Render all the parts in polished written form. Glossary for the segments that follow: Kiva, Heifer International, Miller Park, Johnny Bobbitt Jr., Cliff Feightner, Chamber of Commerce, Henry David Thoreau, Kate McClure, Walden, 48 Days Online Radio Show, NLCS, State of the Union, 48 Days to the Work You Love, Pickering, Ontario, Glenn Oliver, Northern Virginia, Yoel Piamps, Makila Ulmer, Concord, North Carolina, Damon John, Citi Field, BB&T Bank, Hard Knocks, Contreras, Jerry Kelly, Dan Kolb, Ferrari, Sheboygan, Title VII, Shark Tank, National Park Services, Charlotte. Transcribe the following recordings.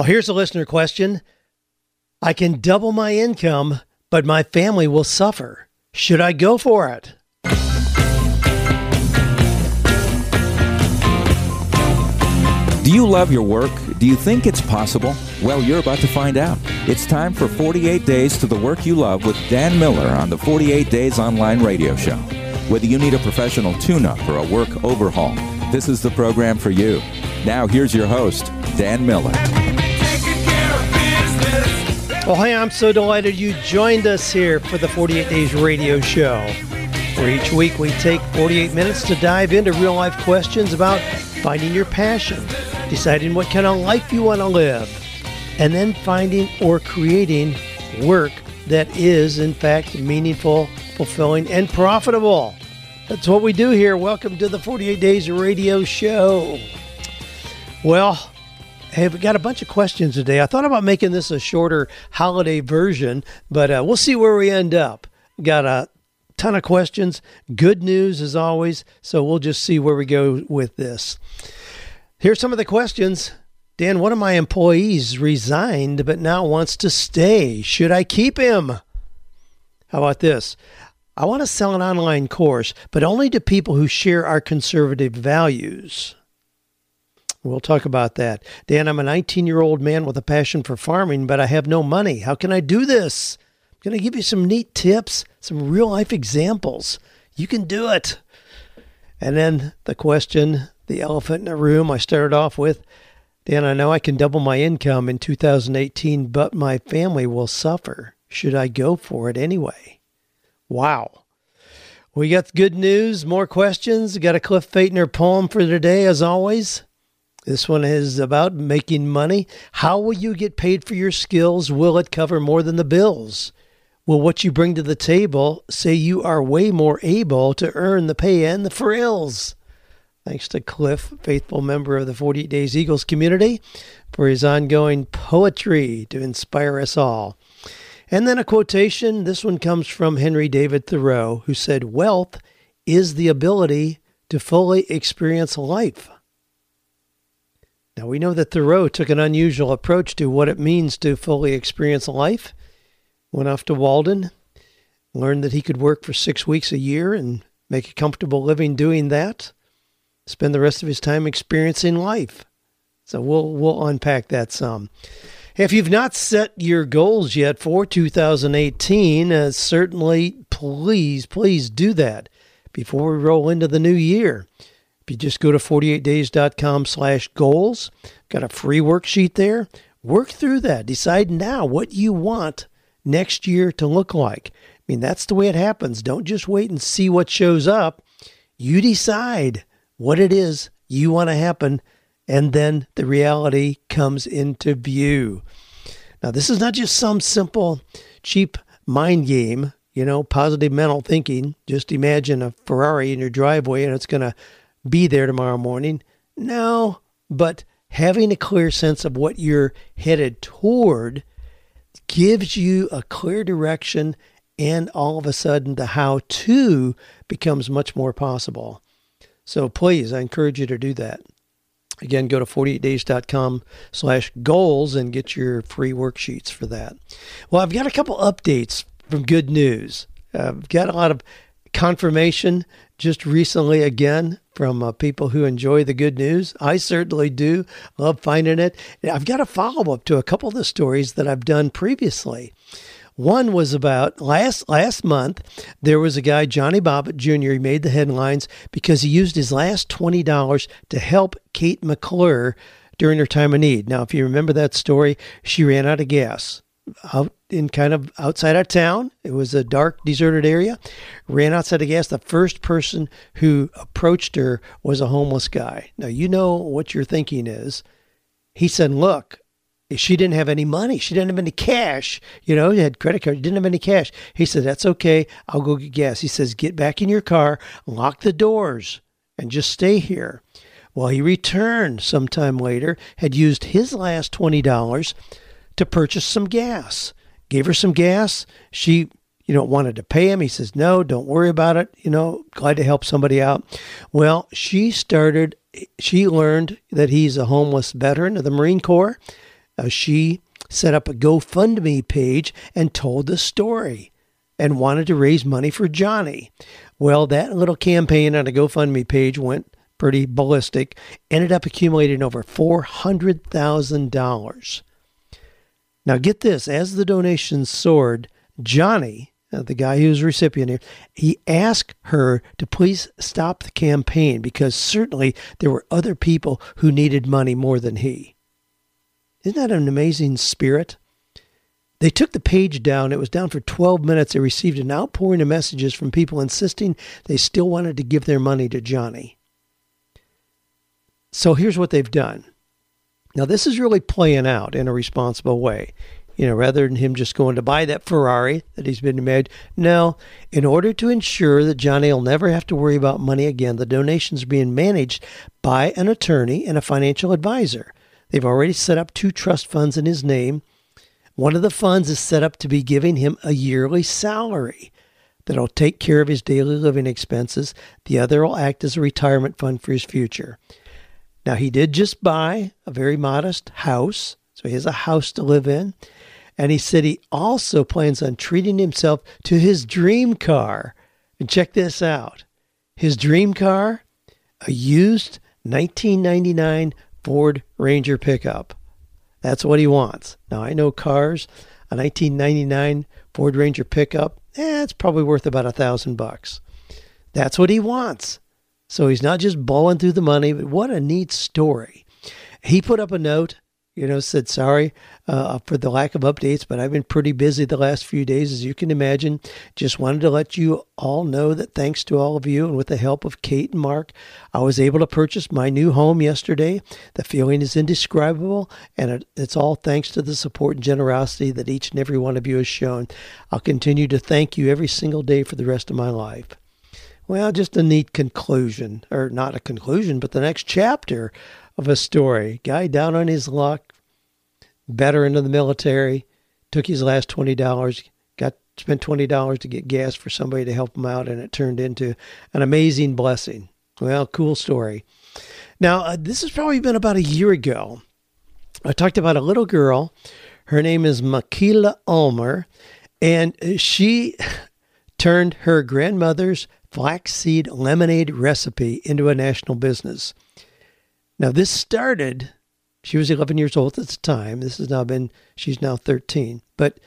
Well, here's a listener question. I can double my income, but my family will suffer. Should I go for it? Do you love your work? Do you think it's possible? Well, you're about to find out. It's time for 48 Days to the Work You Love with Dan Miller on the 48 Days Online Radio Show. Whether you need a professional tune-up or a work overhaul, this is the program for you. Now, here's your host, Dan Miller. Well, hey, I'm so delighted you joined us here for the 48 Days Radio Show, where each week we take 48 minutes to dive into real-life questions about finding your passion, deciding what kind of life you want to live, and then finding or creating work that is, in fact, meaningful, fulfilling, and profitable. That's what we do here. Welcome to the 48 Days Radio Show. Well, hey, we got a bunch of questions today. I thought about making this a shorter holiday version, but we'll see where we end up. Got a ton of questions. Good news as always. So we'll just see where we go with this. Here's some of the questions. Dan, one of my employees resigned, but now wants to stay. Should I keep him? How about this? I want to sell an online course, but only to people who share our conservative values. We'll talk about that. Dan, I'm a 19-year-old man with a passion for farming, but I have no money. How can I do this? I'm going to give you some neat tips, some real-life examples. You can do it. And then the question, the elephant in the room I started off with. Dan, I know I can double my income in 2018, but my family will suffer. Should I go for it anyway? Wow. We got good news, more questions. We got a Cliff Feightner poem for today, as always. This one is about making money. How will you get paid for your skills? Will it cover more than the bills? Will what you bring to the table say you are way more able to earn the pay and the frills? Thanks to Cliff, faithful member of the 48 Days Eagles community, for his ongoing poetry to inspire us all. And then a quotation. This one comes from Henry David Thoreau, who said, "Wealth is the ability to fully experience life." Now, we know that Thoreau took an unusual approach to what it means to fully experience life. Went off to Walden, learned that he could work for 6 weeks a year and make a comfortable living doing that, spend the rest of his time experiencing life. So we'll unpack that some. If you've not set your goals yet for 2018, certainly please do that before we roll into the new year. If you just go to 48days.com/goals, got a free worksheet there. Work through that. Decide now what you want next year to look like. I mean, that's the way it happens. Don't just wait and see what shows up. You decide what it is you want to happen, and then the reality comes into view. Now, this is not just some simple, cheap mind game, you know, positive mental thinking. Just imagine a Ferrari in your driveway and it's going to be there tomorrow morning. No, but having a clear sense of what you're headed toward gives you a clear direction, and all of a sudden the how-to becomes much more possible. So please, I encourage you to do that. Again, go to 48days.com/goals and get your free worksheets for that. Well, I've got a couple updates from good news. I've got a lot of confirmation just recently, again, from people who enjoy the good news. I certainly do. Love finding it. I've got a follow-up to a couple of the stories that I've done previously. One was about last month. There was a guy, Johnny Bobbitt Jr., he made the headlines because he used his last $20 to help Kate McClure during her time of need. Now, if you remember that story, she ran out of gas out in kind of outside of town. It was a dark, deserted area. Ran outside of gas. The first person who approached her was a homeless guy. Now, you know what you're thinking is, he said, "Look, she didn't have any money. She didn't have any cash. You know, she had credit cards. She didn't have any cash." He said, "That's okay. I'll go get gas." He says, "Get back in your car, lock the doors, and just stay here." Well, he returned sometime later, had used his last $20 to purchase some gas. Gave her some gas. She, you know, wanted to pay him. He says, "No, don't worry about it. You know, glad to help somebody out." Well, she learned that he's a homeless veteran of the Marine Corps. She set up a GoFundMe page and told the story and wanted to raise money for Johnny. Well, that little campaign on a GoFundMe page went pretty ballistic, ended up accumulating over $400,000. Now get this, as the donations soared, Johnny, the guy who's recipient here, he asked her to please stop the campaign because certainly there were other people who needed money more than he. Isn't that an amazing spirit? They took the page down. It was down for 12 minutes. They received an outpouring of messages from people insisting they still wanted to give their money to Johnny. So here's what they've done. Now, this is really playing out in a responsible way. You know, rather than him just going to buy that Ferrari that he's been made. No, in order to ensure that Johnny will never have to worry about money again, the donations are being managed by an attorney and a financial advisor. They've already set up two trust funds in his name. One of the funds is set up to be giving him a yearly salary that'll take care of his daily living expenses. The other will act as a retirement fund for his future. Now, he did just buy a very modest house, so he has a house to live in. And he said he also plans on treating himself to his dream car. And check this out. His dream car, a used 1999 Ford Ranger pickup. That's what he wants. Now, I know cars, a 1999 Ford Ranger pickup, it's probably worth about $1,000. That's what he wants. So he's not just blowing through the money, but what a neat story. He put up a note, you know, said, sorry for the lack of updates, but I've been pretty busy the last few days, as you can imagine. Just wanted to let you all know that thanks to all of you and with the help of Kate and Mark, I was able to purchase my new home yesterday. The feeling is indescribable, and it's all thanks to the support and generosity that each and every one of you has shown. I'll continue to thank you every single day for the rest of my life. Well, just a neat conclusion, or not a conclusion, but the next chapter of a story. Guy down on his luck, veteran of the military, took his last $20, spent $20 to get gas for somebody to help him out, and it turned into an amazing blessing. Well, cool story. Now, this has probably been about a year ago. I talked about a little girl. Her name is Makila Ulmer, and she turned her grandmother's flaxseed lemonade recipe into a national business. Now, this started, she was 11 years old at the time. This has now been, she's now 13. But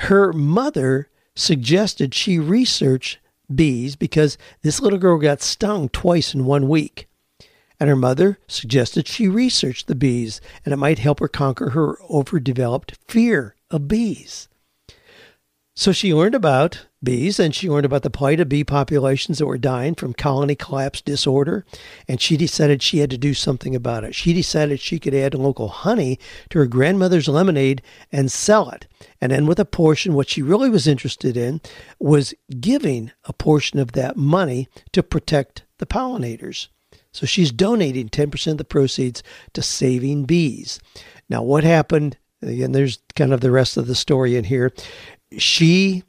her mother suggested she research bees because this little girl got stung twice in 1 week. And her mother suggested she research the bees, and it might help her conquer her overdeveloped fear of bees. So she learned about bees, and she learned about the plight of bee populations that were dying from colony collapse disorder, and she decided she had to do something about it. She decided she could add local honey to her grandmother's lemonade and sell it. And then with a portion, what she really was interested in was giving a portion of that money to protect the pollinators. So she's donating 10% of the proceeds to saving bees. Now, what happened, and there's kind of the rest of the story in here, she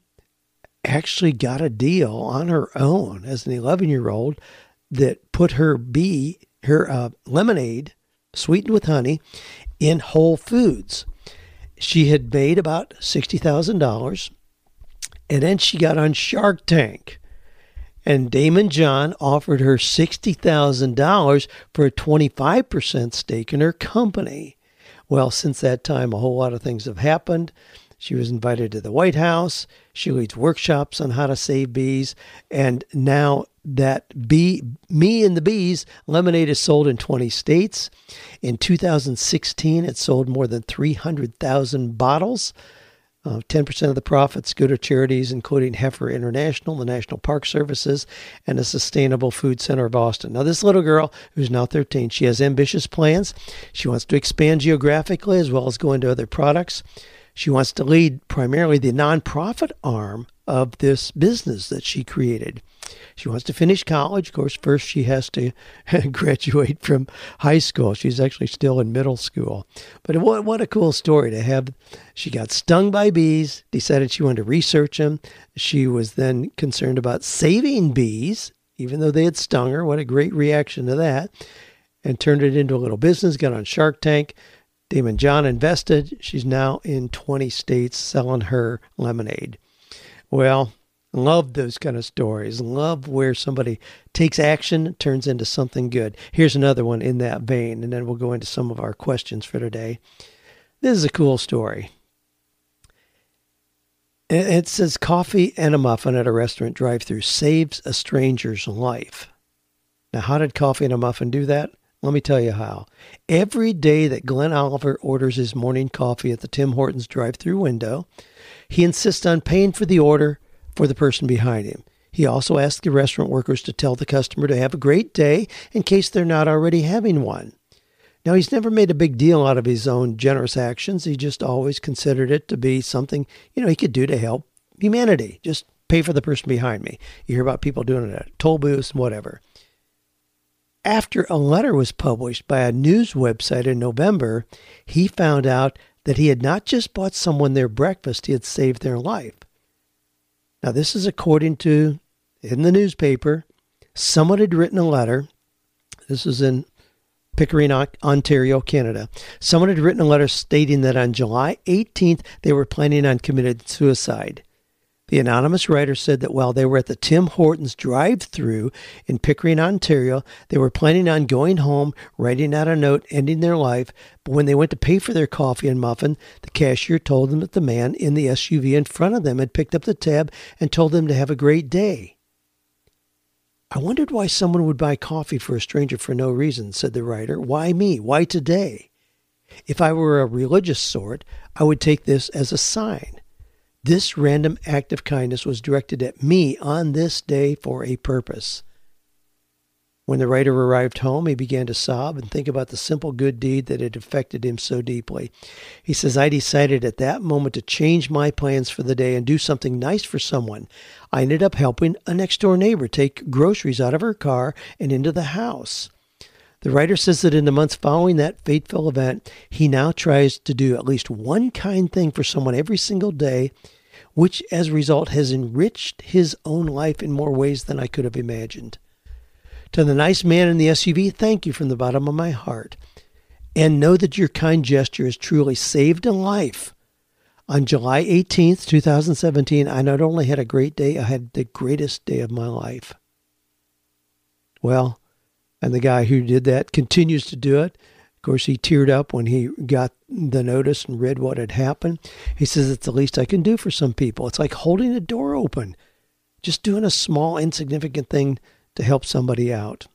actually got a deal on her own as an 11-year-old that put her lemonade sweetened with honey in Whole Foods. She had made about $60,000, and then she got on Shark Tank, and Damon John offered her $60,000 for a 25% stake in her company. Well, since that time, a whole lot of things have happened. She was invited to the White House. She leads workshops on how to save bees. And now that Me and the Bees lemonade is sold in 20 states. In 2016, it sold more than 300,000 bottles. 10% of the profits go to charities, including Heifer International, the National Park Services, and the Sustainable Food Center of Austin. Now, this little girl, who's now 13, she has ambitious plans. She wants to expand geographically as well as go into other products. She wants to lead primarily the nonprofit arm of this business that she created. She wants to finish college. Of course, first she has to graduate from high school. She's actually still in middle school. But what a cool story to have. She got stung by bees, decided she wanted to research them. She was then concerned about saving bees, even though they had stung her. What a great reaction to that. And turned it into a little business, got on Shark Tank. Damon John invested. She's now in 20 states selling her lemonade. Well, love those kind of stories. Love where somebody takes action, turns into something good. Here's another one in that vein, and then we'll go into some of our questions for today. This is a cool story. It says coffee and a muffin at a restaurant drive-thru saves a stranger's life. Now, how did coffee and a muffin do that? Let me tell you how. Every day that Glenn Oliver orders his morning coffee at the Tim Hortons drive-thru window, he insists on paying for the order for the person behind him. He also asks the restaurant workers to tell the customer to have a great day in case they're not already having one. Now, he's never made a big deal out of his own generous actions. He just always considered it to be something, he could do to help humanity. Just pay for the person behind me. You hear about people doing it at toll booths and whatever. After a letter was published by a news website in November, he found out that he had not just bought someone their breakfast, he had saved their life. Now, this is according to, in the newspaper, someone had written a letter. This is in Pickering, Ontario, Canada. Someone had written a letter stating that on July 18th, they were planning on committing suicide. The anonymous writer said that while they were at the Tim Hortons drive-thru in Pickering, Ontario, they were planning on going home, writing out a note, ending their life. But when they went to pay for their coffee and muffin, the cashier told them that the man in the SUV in front of them had picked up the tab and told them to have a great day. I wondered why someone would buy coffee for a stranger for no reason, said the writer. Why me? Why today? If I were a religious sort, I would take this as a sign. This random act of kindness was directed at me on this day for a purpose. When the writer arrived home, he began to sob and think about the simple good deed that had affected him so deeply. He says, I decided at that moment to change my plans for the day and do something nice for someone. I ended up helping a next-door neighbor take groceries out of her car and into the house. The writer says that in the months following that fateful event, he now tries to do at least one kind thing for someone every single day, which as a result has enriched his own life in more ways than I could have imagined. To the nice man in the SUV, thank you from the bottom of my heart. And know that your kind gesture has truly saved a life. On July 18th, 2017, I not only had a great day, I had the greatest day of my life. Well, and the guy who did that continues to do it. Of course, he teared up when he got the notice and read what had happened. He says, it's the least I can do for some people. It's like holding a door open, just doing a small, insignificant thing to help somebody out.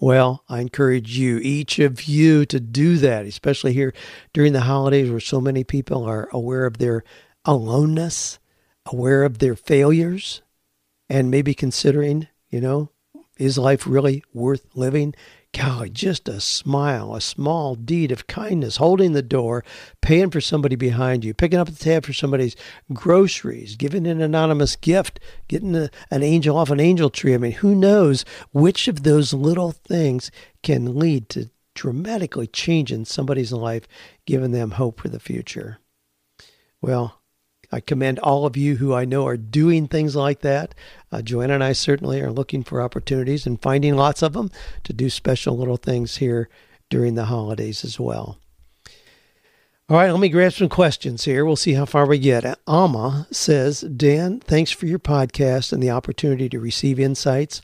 Well, I encourage you, each of you, to do that, especially here during the holidays where so many people are aware of their aloneness, aware of their failures, and maybe considering, is life really worth living? Golly, just a smile, a small deed of kindness, holding the door, paying for somebody behind you, picking up the tab for somebody's groceries, giving an anonymous gift, getting an angel off an angel tree. I mean, who knows which of those little things can lead to dramatically changing somebody's life, giving them hope for the future. Well, I commend all of you who I know are doing things like that. Joanna and I certainly are looking for opportunities and finding lots of them to do special little things here during the holidays as well. All right, let me grab some questions here. We'll see how far we get. Alma says, Dan, thanks for your podcast and the opportunity to receive insights.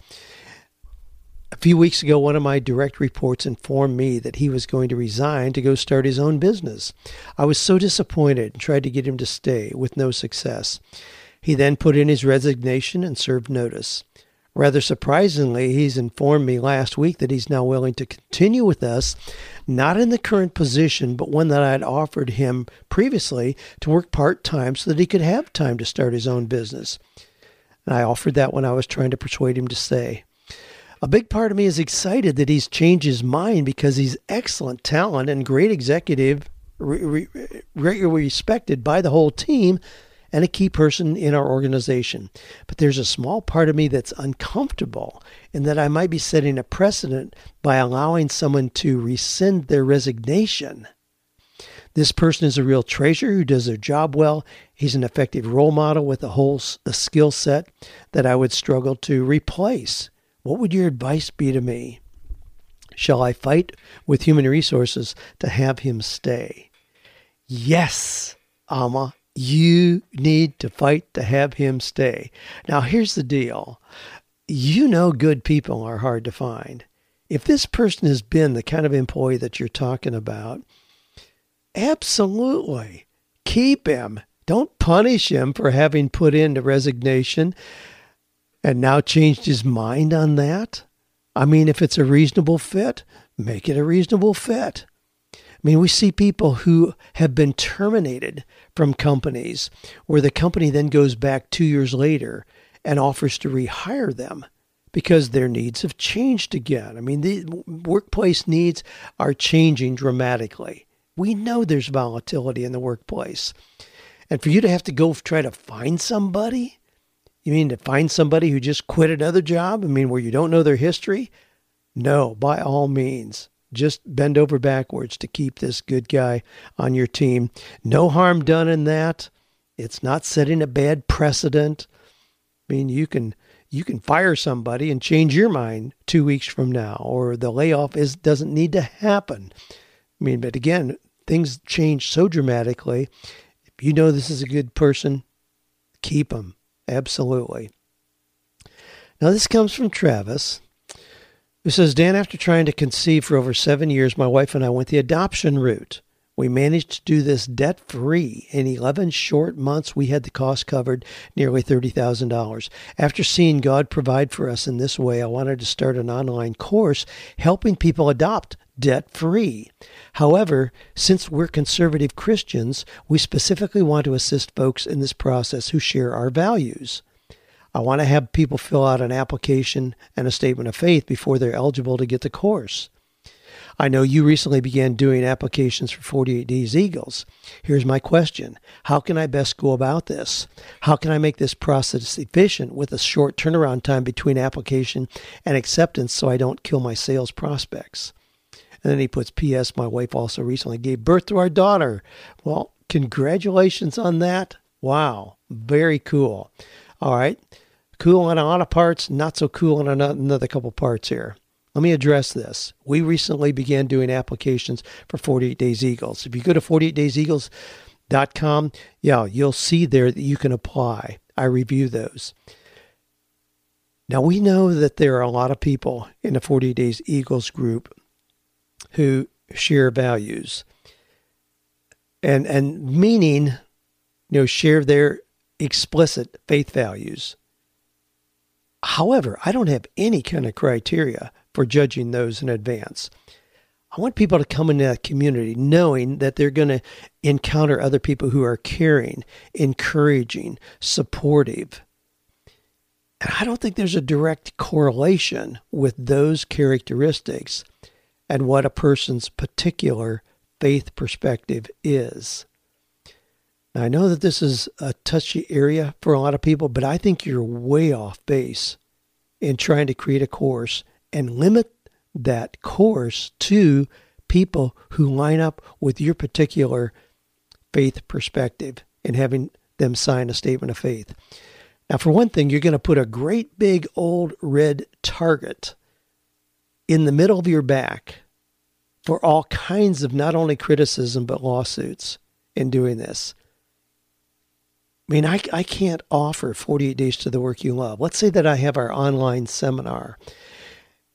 A few weeks ago, one of my direct reports informed me that he was going to resign to go start his own business. I was so disappointed and tried to get him to stay with no success. He then put in his resignation and served notice. Rather surprisingly, he's informed me last week that he's now willing to continue with us, not in the current position, but one that I had offered him previously to work part-time so that he could have time to start his own business. And I offered that when I was trying to persuade him to stay. A big part of me is excited that he's changed his mind because he's excellent talent and great executive, greatly respected by the whole team and a key person in our organization. But there's a small part of me that's uncomfortable in that I might be setting a precedent by allowing someone to rescind their resignation. This person is a real treasure who does their job well. He's an effective role model with a skill set that I would struggle to replace. What would your advice be to me? Shall I fight with human resources to have him stay? Yes, Amma, you need to fight to have him stay. Now, here's the deal. You know good people are hard to find. If this person has been the kind of employee that you're talking about, absolutely keep him. Don't punish him for having put in the resignation and now changed his mind on that. I mean, if it's a reasonable fit, make it a reasonable fit. I mean, we see people who have been terminated from companies where the company then goes back 2 years later and offers to rehire them because their needs have changed again. I mean, the workplace needs are changing dramatically. We know there's volatility in the workplace. And for you to have to go try to find somebody, you mean to find somebody who just quit another job? I mean, where you don't know their history? No, by all means, just bend over backwards to keep this good guy on your team. No harm done in that. It's not setting a bad precedent. I mean, you can fire somebody and change your mind 2 weeks from now, or the layoff doesn't need to happen. I mean, but again, things change so dramatically. You know this is a good person, keep him. Absolutely. Now this comes from Travis, who says, Dan, after trying to conceive for over 7 years, my wife and I went the adoption route. We managed to do this debt-free. In 11 short months, we had the cost covered, nearly $30,000. After seeing God provide for us in this way, I wanted to start an online course helping people adopt debt-free. However, since we're conservative Christians, we specifically want to assist folks in this process who share our values. I want to have people fill out an application and a statement of faith before they're eligible to get the course. I know you recently began doing applications for 48 Days Eagles. Here's my question. How can I best go about this? How can I make this process efficient with a short turnaround time between application and acceptance so I don't kill my sales prospects? And then he puts, P.S. my wife also recently gave birth to our daughter. Well, congratulations on that. Wow. Very cool. All right. Cool on a lot of parts, not so cool on another couple parts here. Let me address this. We recently began doing applications for 48 Days Eagles. If you go to 48dayseagles.com, yeah, you'll see there that you can apply. I review those. Now, we know that there are a lot of people in the 48 Days Eagles group who share values and meaning, you know, share their explicit faith values. However, I don't have any kind of criteria for judging those in advance. I want people to come into that community knowing that they're going to encounter other people who are caring, encouraging, supportive. And I don't think there's a direct correlation with those characteristics and what a person's particular faith perspective is. Now, I know that this is a touchy area for a lot of people, but I think you're way off base in trying to create a course and limit that course to people who line up with your particular faith perspective and having them sign a statement of faith. Now, for one thing, you're going to put a great big old red target in the middle of your back for all kinds of not only criticism, but lawsuits in doing this. I mean, I can't offer 48 Days to the Work You Love. Let's say that I have our online seminar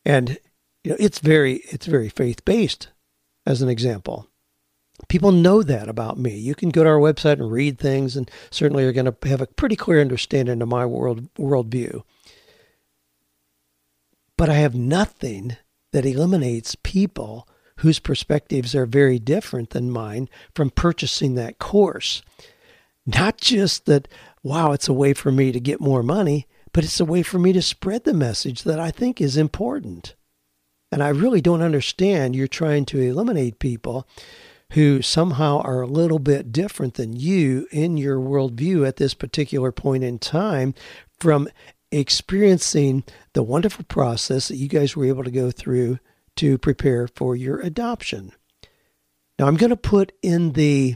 and, you know, it's very faith-based as an example. People know that about me. You can go to our website and read things and certainly are going to have a pretty clear understanding of my worldview. But I have nothing that eliminates people whose perspectives are very different than mine from purchasing that course. Not just that, wow, it's a way for me to get more money, but it's a way for me to spread the message that I think is important. And I really don't understand you're trying to eliminate people who somehow are a little bit different than you in your worldview at this particular point in time from experiencing the wonderful process that you guys were able to go through to prepare for your adoption. Now, I'm going to put in the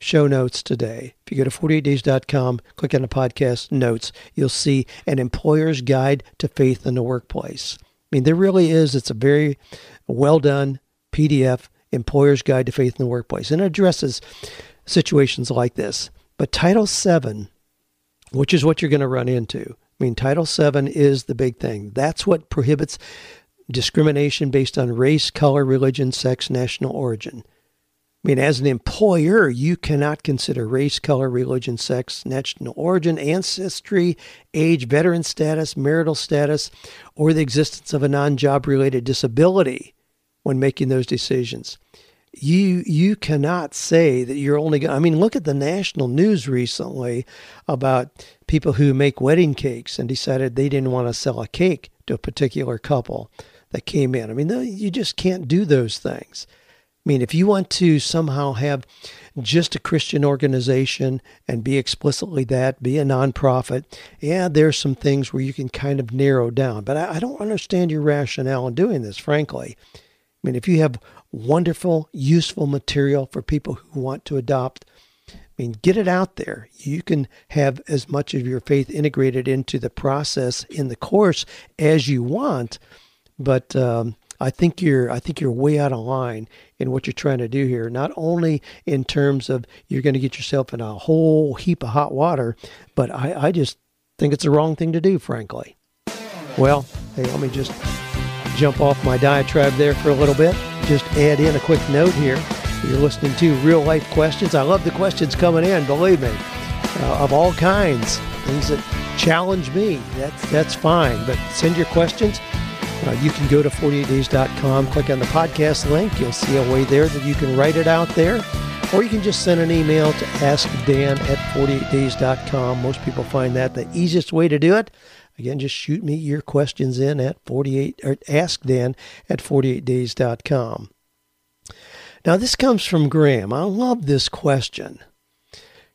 show notes today. If you go to 48days.com, click on the podcast notes, you'll see an employer's guide to faith in the workplace. mean, there really is. It's a very well done PDF, Employer's Guide to Faith in the Workplace, and it addresses situations like this. But Title VII, which is what you're going to run into. I mean, Title VII is the big thing. That's what prohibits discrimination based on race, color, religion, sex, national origin. I mean, as an employer, you cannot consider race, color, religion, sex, national origin, ancestry, age, veteran status, marital status, or the existence of a non-job-related disability when making those decisions. You cannot say that you're only going to, I mean, look at the national news recently about people who make wedding cakes and decided they didn't want to sell a cake to a particular couple that came in. I mean, you just can't do those things. I mean, if you want to somehow have just a Christian organization and be explicitly that, be a nonprofit, yeah, there's some things where you can kind of narrow down. But I don't understand your rationale in doing this, frankly. I mean, if you have wonderful, useful material for people who want to adopt, I mean, get it out there. You can have as much of your faith integrated into the process in the course as you want, but I think you're way out of line in what you're trying to do here. Not only in terms of you're going to get yourself in a whole heap of hot water, but I just think it's the wrong thing to do, frankly. Well, hey, let me just jump off my diatribe there for a little bit. Just add in a quick note here. You're listening to Real Life Questions. I love the questions coming in, believe me, of all kinds. Things that challenge me, that's fine. But send your questions. You can go to 48days.com, click on the podcast link. You'll see a way there that you can write it out there. Or you can just send an email to askdan@48days.com. Most people find that the easiest way to do it. Again, just shoot me your questions in at askdan@48days.com. Now, this comes from Graham. I love this question.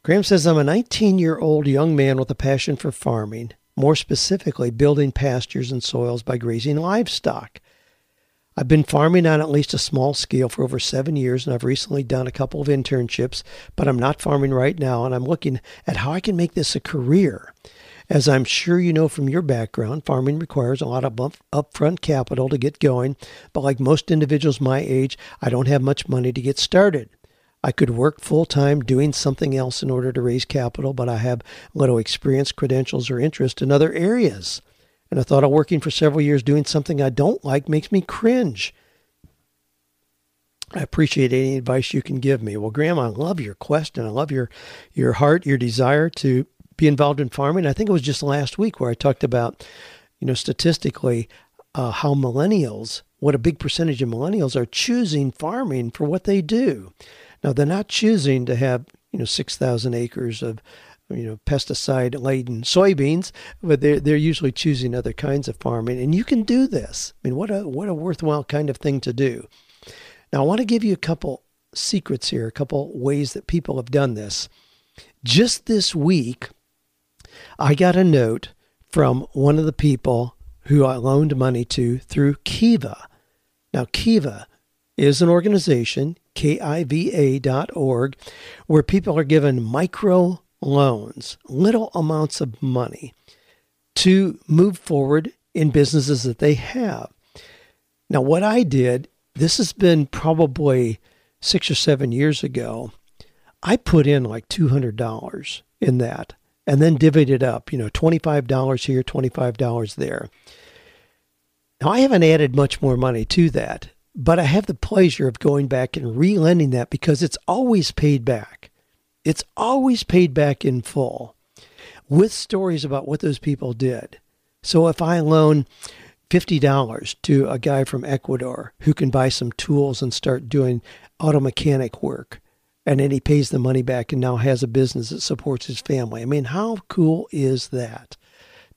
Graham says, I'm a 19-year-old young man with a passion for farming. More specifically, building pastures and soils by grazing livestock. I've been farming on at least a small scale for over 7 years, and I've recently done a couple of internships, but I'm not farming right now, and I'm looking at how I can make this a career. As I'm sure you know from your background, farming requires a lot of upfront capital to get going, but like most individuals my age, I don't have much money to get started. I could work full-time doing something else in order to raise capital, but I have little experience, credentials, or interest in other areas. And the thought of working for several years doing something I don't like makes me cringe. I appreciate any advice you can give me. Well, Graham, I love your question. I love your heart, your desire to be involved in farming. I think it was just last week where I talked about, you know, statistically, how millennials, what a big percentage of millennials are choosing farming for what they do. Now, they're not choosing to have, 6,000 acres of, pesticide-laden soybeans, but they're usually choosing other kinds of farming. And you can do this. I mean, what a worthwhile kind of thing to do. Now, I want to give you a couple secrets here, a couple ways that people have done this. Just this week, I got a note from one of the people who I loaned money to through Kiva. Now, Kiva is an organization, kiva.org, where people are given micro loans, little amounts of money to move forward in businesses that they have. Now, what I did, this has been probably 6 or 7 years ago, I put in like $200 in that and then divvied it up, $25 here, $25 there. Now, I haven't added much more money to that, but I have the pleasure of going back and re-lending that because it's always paid back. It's always paid back in full with stories about what those people did. So if I loan $50 to a guy from Ecuador who can buy some tools and start doing auto mechanic work, and then he pays the money back and now has a business that supports his family. I mean, how cool is that?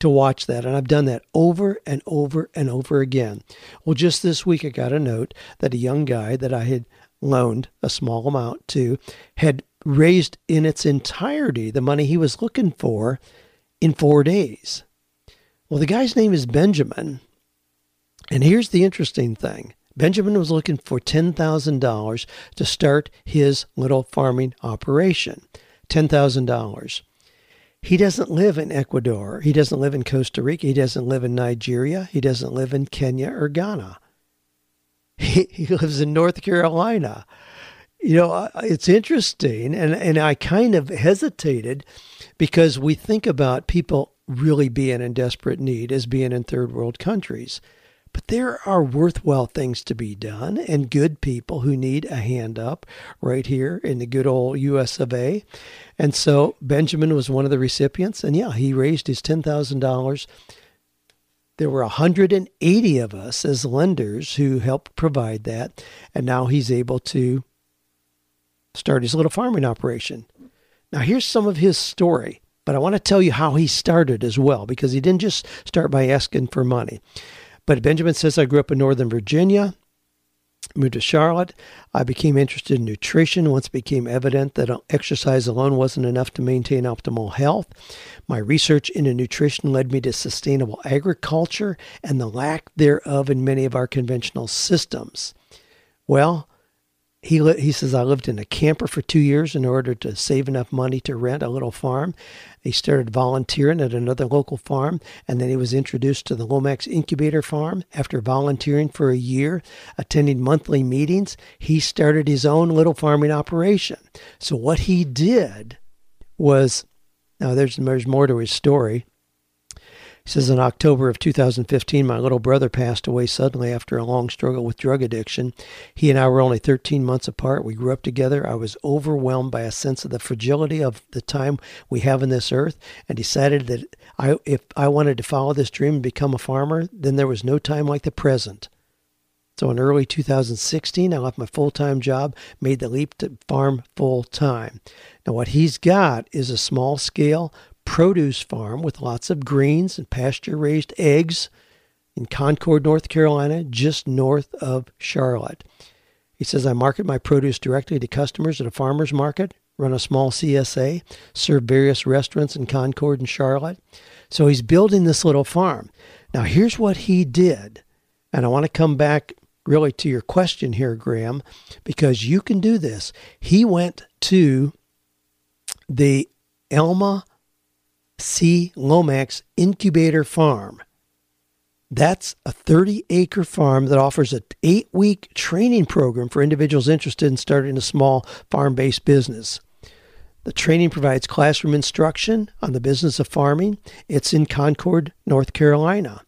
To watch that. And I've done that over and over and over again. Well, just this week, I got a note that a young guy that I had loaned a small amount to had raised in its entirety the money he was looking for in 4 days. Well, the guy's name is Benjamin. And here's the interesting thing. Benjamin was looking for $10,000 to start his little farming operation. $10,000. He doesn't live in Ecuador. He doesn't live in Costa Rica. He doesn't live in Nigeria. He doesn't live in Kenya or Ghana. He lives in North Carolina. You know, it's interesting. And I kind of hesitated because we think about people really being in desperate need as being in third world countries. But there are worthwhile things to be done and good people who need a hand up right here in the good old US of A. And so Benjamin was one of the recipients. And yeah, he raised his $10,000. There were 180 of us as lenders who helped provide that. And now he's able to start his little farming operation. Now, here's some of his story. But I want to tell you how he started as well, because he didn't just start by asking for money. But Benjamin says, I grew up in Northern Virginia, moved to Charlotte. I became interested in nutrition once it became evident that exercise alone wasn't enough to maintain optimal health. My research into nutrition led me to sustainable agriculture and the lack thereof in many of our conventional systems. Well, he says, I lived in a camper for 2 years in order to save enough money to rent a little farm. He started volunteering at another local farm, and then he was introduced to the Lomax Incubator Farm. After volunteering for a year, attending monthly meetings, he started his own little farming operation. So what he did was, now there's more to his story. He says, in October of 2015, my little brother passed away suddenly after a long struggle with drug addiction. He and I were only 13 months apart. We grew up together. I was overwhelmed by a sense of the fragility of the time we have on this earth and decided that if I wanted to follow this dream and become a farmer, then there was no time like the present. So in early 2016, I left my full-time job, made the leap to farm full-time. Now, what he's got is a small-scale produce farm with lots of greens and pasture-raised eggs in Concord, North Carolina, just north of Charlotte. He says, I market my produce directly to customers at a farmer's market, run a small CSA, serve various restaurants in Concord and Charlotte. So he's building this little farm. Now, here's what he did. And I want to come back really to your question here, Graham, because you can do this. He went to the Elma C. Lomax Incubator Farm. That's a 30-acre farm that offers an 8-week training program for individuals interested in starting a small farm-based business. The training provides classroom instruction on the business of farming. It's in Concord, North Carolina.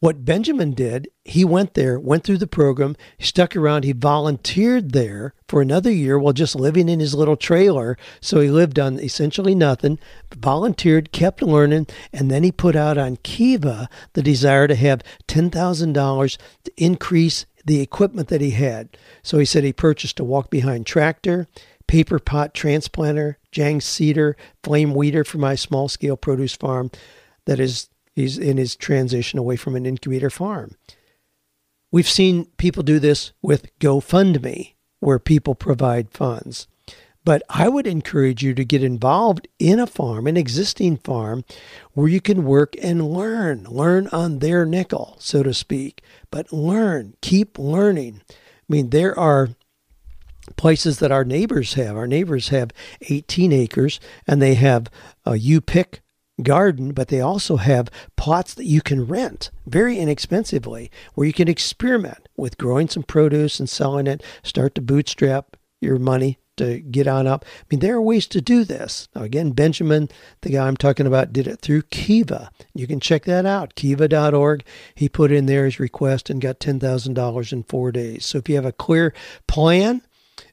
What Benjamin did, he went there, went through the program, he stuck around, he volunteered there for another year while just living in his little trailer. So he lived on essentially nothing, volunteered, kept learning, and then he put out on Kiva the desire to have $10,000 to increase the equipment that he had. So he said he purchased a walk-behind tractor, paper pot transplanter, Jang seeder, flame weeder for my small-scale produce farm that is... He's in his transition away from an incubator farm. We've seen people do this with GoFundMe, where people provide funds. But I would encourage you to get involved in a farm, an existing farm, where you can work and learn. Learn on their nickel, so to speak. But learn. Keep learning. I mean, there are places that our neighbors have. Our neighbors have 18 acres, and they have a U-pick garden, but they also have plots that you can rent very inexpensively where you can experiment with growing some produce and selling it, start to bootstrap your money to get on up. I mean, there are ways to do this. Now, again, Benjamin, the guy I'm talking about, did it through Kiva. You can check that out, kiva.org. He put in there his request and got $10,000 in 4 days. So if you have a clear plan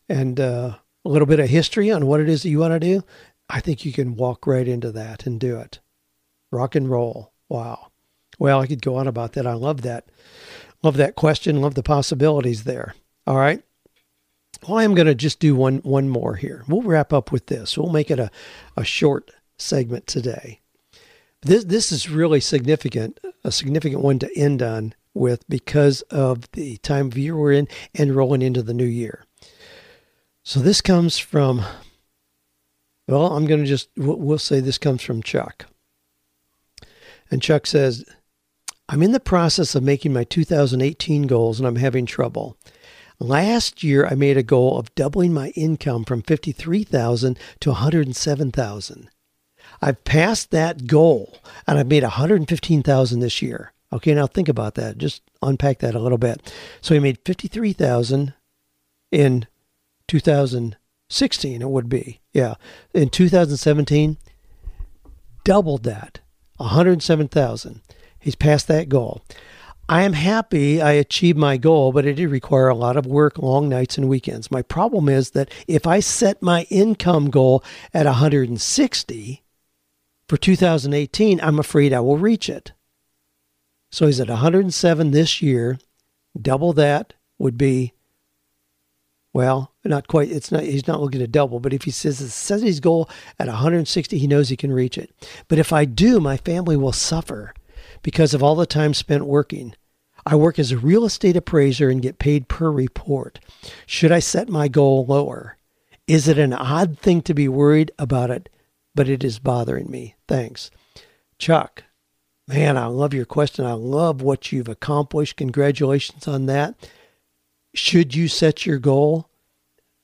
and a little bit of history on what it is that you want to do, I think you can walk right into that and do it. Rock and roll. Wow. Well, I could go on about that. I love that. Love that question. Love the possibilities there. All right. Well, I'm going to just do one more here. We'll wrap up with this. We'll make it a short segment today. This is really significant, a significant one to end on with because of the time of year we're in and rolling into the new year. So this comes from... Well, I'm going to just, we'll say this comes from Chuck. And Chuck says, I'm in the process of making my 2018 goals and I'm having trouble. Last year, I made a goal of doubling my income from $53,000 to $107,000. I've passed that goal, and I've made $115,000 this year. Okay, now think about that. Just unpack that a little bit. So he made $53,000 in 2016, it would be. Yeah. In 2017, doubled that, $107,000. He's passed that goal. I am happy I achieved my goal, but it did require a lot of work, long nights and weekends. My problem is that if I set my income goal at $160,000 for 2018, I'm afraid I will reach it. So he's at $107,000 this year. Double that would be, well, not quite. It's not. He's not looking to double, but if he says his goal at $160,000, he knows he can reach it. But if I do, my family will suffer because of all the time spent working. I work as a real estate appraiser and get paid per report. Should I set my goal lower? Is it an odd thing to be worried about it, but it is bothering me. Thanks. Chuck, man, I love your question. I love what you've accomplished. Congratulations on that. Should you set your goal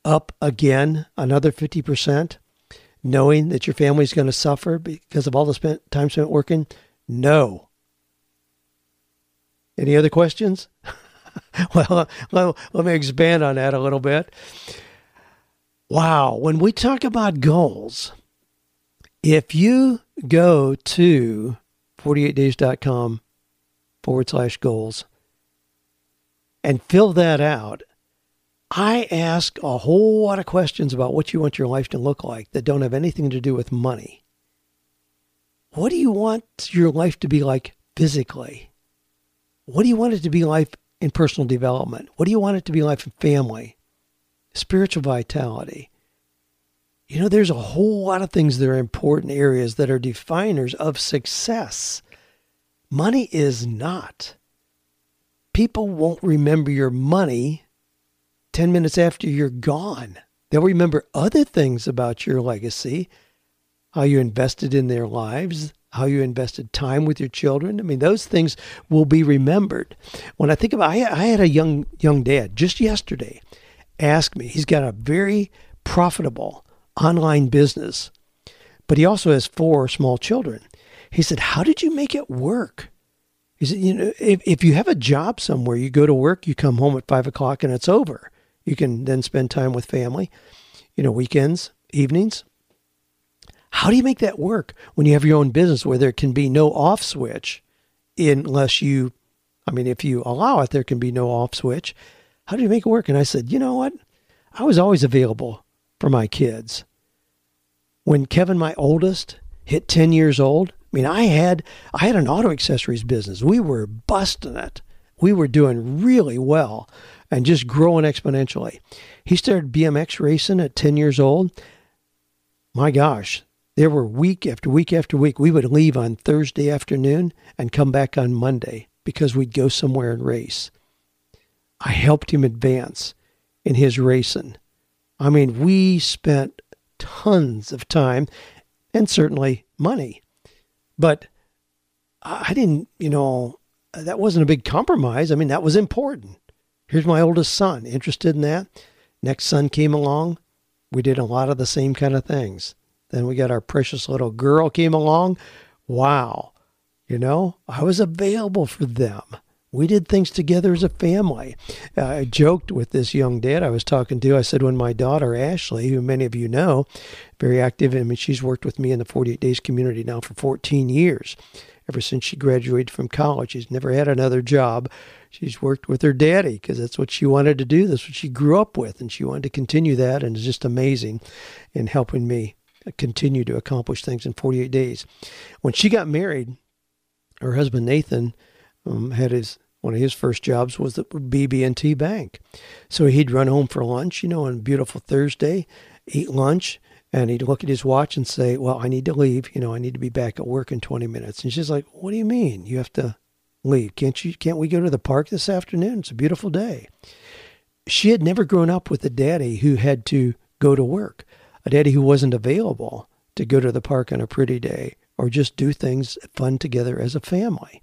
up again, another 50%, knowing that your family's going to suffer because of all the time spent working? No. Any other questions? Well, let me expand on that a little bit. Wow. When we talk about goals, if you go to 48days.com /goals and fill that out, I ask a whole lot of questions about what you want your life to look like that don't have anything to do with money. What do you want your life to be like physically? What do you want it to be like in personal development? What do you want it to be like in family? Spiritual vitality. You know, there's a whole lot of things that are important areas that are definers of success. Money is not. People won't remember your money 10 minutes after you're gone. They'll remember other things about your legacy. How you invested in their lives, how you invested time with your children. I mean, those things will be remembered. When I think about, I had a young dad just yesterday ask me, he's got a very profitable online business, but he also has 4 small children. He said, how did you make it work? He said, you know, if you have a job somewhere, you go to work, you come home at 5 o'clock and it's over. You can then spend time with family, you know, weekends, evenings. How do you make that work when you have your own business where there can be no off switch unless you, I mean, if you allow it, there can be no off switch. How do you make it work? And I said, you know what? I was always available for my kids. When Kevin, my oldest, hit 10 years old, I mean, I had an auto accessories business. We were busting it. We were doing really well and just growing exponentially. He started BMX racing at 10 years old. My gosh. There were week after week after week. We would leave on Thursday afternoon and come back on Monday because we'd go somewhere and race. I helped him advance in his racing. I mean, we spent tons of time and certainly money. But I didn't, you know, that wasn't a big compromise. I mean, that was important. Here's my oldest son, interested in that. Next son came along. We did a lot of the same kind of things. Then we got our precious little girl came along. Wow. You know, I was available for them. We did things together as a family. I joked with this young dad I was talking to. I said, when my daughter, Ashley, who many of you know, very active, I mean, she's worked with me in the 48 Days community now for 14 years. Ever since she graduated from college, she's never had another job. She's worked with her daddy because that's what she wanted to do. That's what she grew up with. And she wanted to continue that. And it's just amazing in helping me continue to accomplish things in 48 days. When she got married, her husband Nathan had one of his first jobs was at BB&T Bank. So he'd run home for lunch, you know, on a beautiful Thursday, eat lunch, and he'd look at his watch and say, well, I need to leave. You know, I need to be back at work in 20 minutes. And she's like, what do you mean? You have to leave. Can't we go to the park this afternoon? It's a beautiful day. She had never grown up with a daddy who had to go to work. A daddy who wasn't available to go to the park on a pretty day or just do things fun together as a family.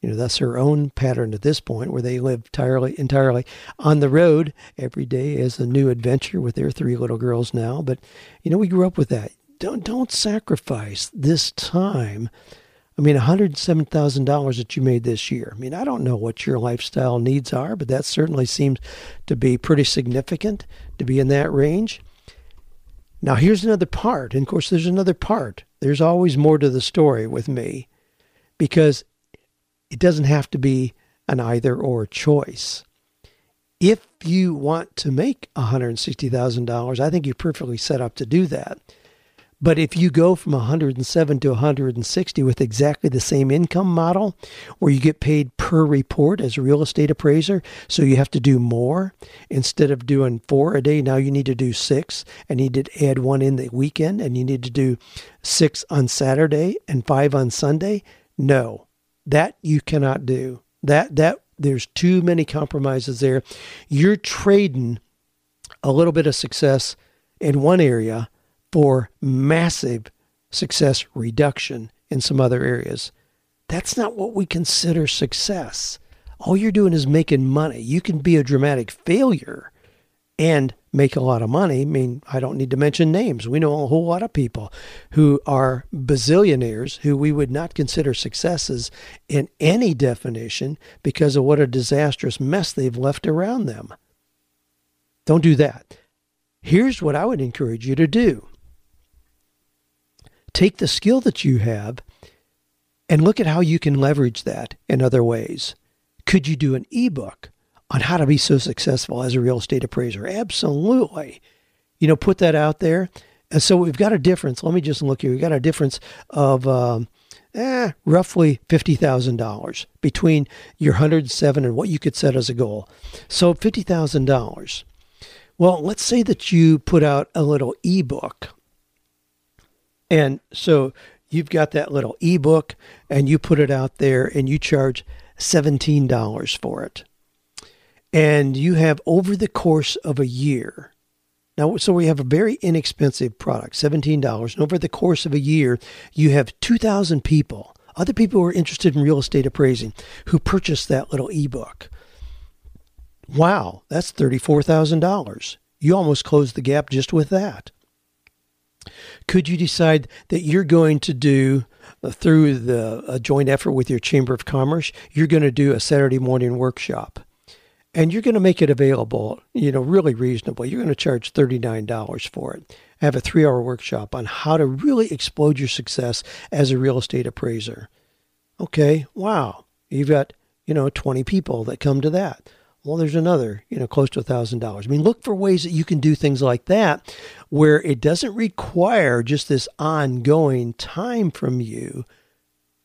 You know, that's her own pattern at this point where they live entirely on the road. Every day is a new adventure with their 3 little girls now. But, you know, we grew up with that. don't sacrifice this time. I mean, $107,000 that you made this year. I mean, I don't know what your lifestyle needs are, but that certainly seems to be pretty significant to be in that range. Now, here's another part. And, of course, there's another part. There's always more to the story with me, because it doesn't have to be an either-or choice. If you want to make $160,000, I think you're perfectly set up to do that. But if you go from 107 to 160 with exactly the same income model, where you get paid per report as a real estate appraiser, so you have to do more. Instead of doing 4 a day, now you need to do 6, and you need to add 1 in the weekend, and you need to do 6 on Saturday and 5 on Sunday. No, that you cannot do. That there's too many compromises there. You're trading a little bit of success in one area for massive success reduction in some other areas. That's not what we consider success. All you're doing is making money. You can be a dramatic failure and make a lot of money. I mean, I don't need to mention names. We know a whole lot of people who are bazillionaires who we would not consider successes in any definition because of what a disastrous mess they've left around them. Don't do that. Here's what I would encourage you to do. Take the skill that you have and look at how you can leverage that in other ways. Could you do an ebook on how to be so successful as a real estate appraiser? Absolutely. You know, put that out there. And so we've got a difference. Let me just look here. We've got a difference of roughly $50,000 between your 107 and what you could set as a goal. So $50,000. Well, let's say that you put out a little ebook. And so you've got that little ebook and you put it out there and you charge $17 for it. And you have over the course of a year. Now, so we have a very inexpensive product, $17. And over the course of a year, you have 2,000 people, other people who are interested in real estate appraising, who purchased that little ebook. Wow, that's $34,000. You almost closed the gap just with that. Could you decide that you're going to do, through a joint effort with your Chamber of Commerce, you're going to do a Saturday morning workshop? And you're going to make it available, you know, really reasonable. You're going to charge $39 for it. Have a 3-hour workshop on how to really explode your success as a real estate appraiser. Okay, wow. You've got, 20 people that come to that. Well, there's another, close to $1,000. I mean, look for ways that you can do things like that where it doesn't require just this ongoing time from you,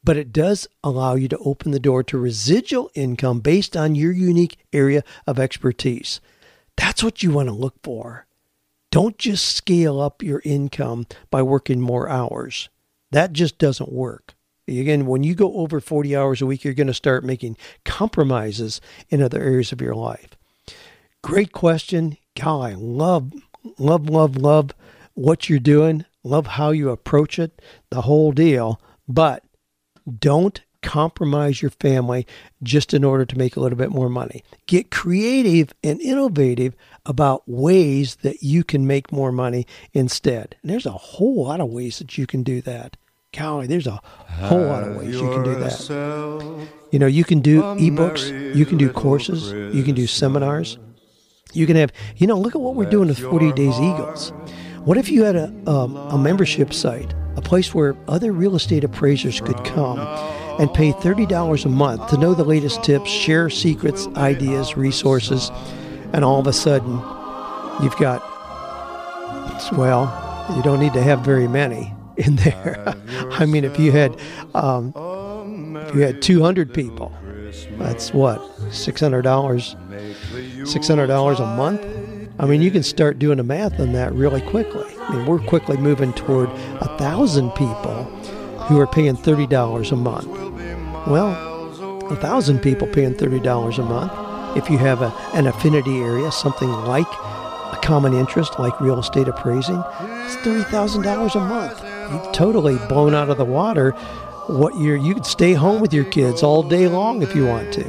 but it does allow you to open the door to residual income based on your unique area of expertise. That's what you want to look for. Don't just scale up your income by working more hours. That just doesn't work. Again, when you go over 40 hours a week, you're going to start making compromises in other areas of your life. Great question. God, I love what you're doing. Love how you approach it, the whole deal. But don't compromise your family just in order to make a little bit more money. Get creative and innovative about ways that you can make more money instead. And there's a whole lot of ways that you can do that. Golly, there's a whole lot of ways you can do that. You can do ebooks, you can do courses, you can do seminars. You can have, look at what we're doing with 48 Days Eagles. What if you had a membership site, a place where other real estate appraisers could come and pay $30 a month to know the latest tips, share secrets, ideas, resources, and all of a sudden you've got, well, you don't need to have very many in there. I mean, if you had 200 people, that's what, $600 a month. I mean, you can start doing the math on that really quickly. I mean, we're quickly moving toward 1,000 people who are paying $30 a month. Well, 1,000 people paying $30 a month. If you have an affinity area, something like a common interest, like real estate appraising, it's $30,000 a month. You've totally blown out of the water what you could stay home with your kids all day long if you want to.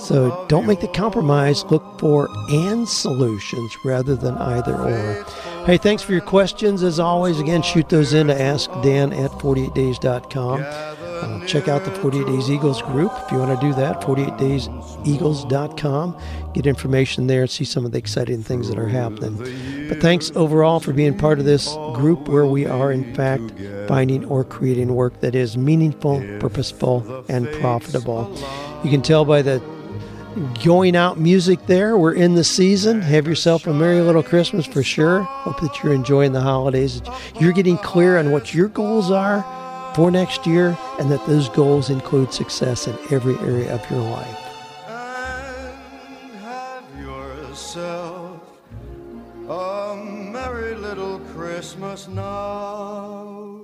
So don't make the compromise. Look for and solutions rather than either or. Hey, thanks for your questions. As always, again, shoot those in to askdan@48days.com. Check out the 48 Days Eagles group if you want to do that, 48dayseagles.com. Get information there and see some of the exciting things that are happening. But thanks overall for being part of this group where we are, in fact, finding or creating work that is meaningful, purposeful, and profitable. You can tell by the going out music there. We're in the season. Have yourself a merry little Christmas for sure. Hope that you're enjoying the holidays, you're getting clear on what your goals are for next year, and that those goals include success in every area of your life. And have yourself a merry little Christmas now.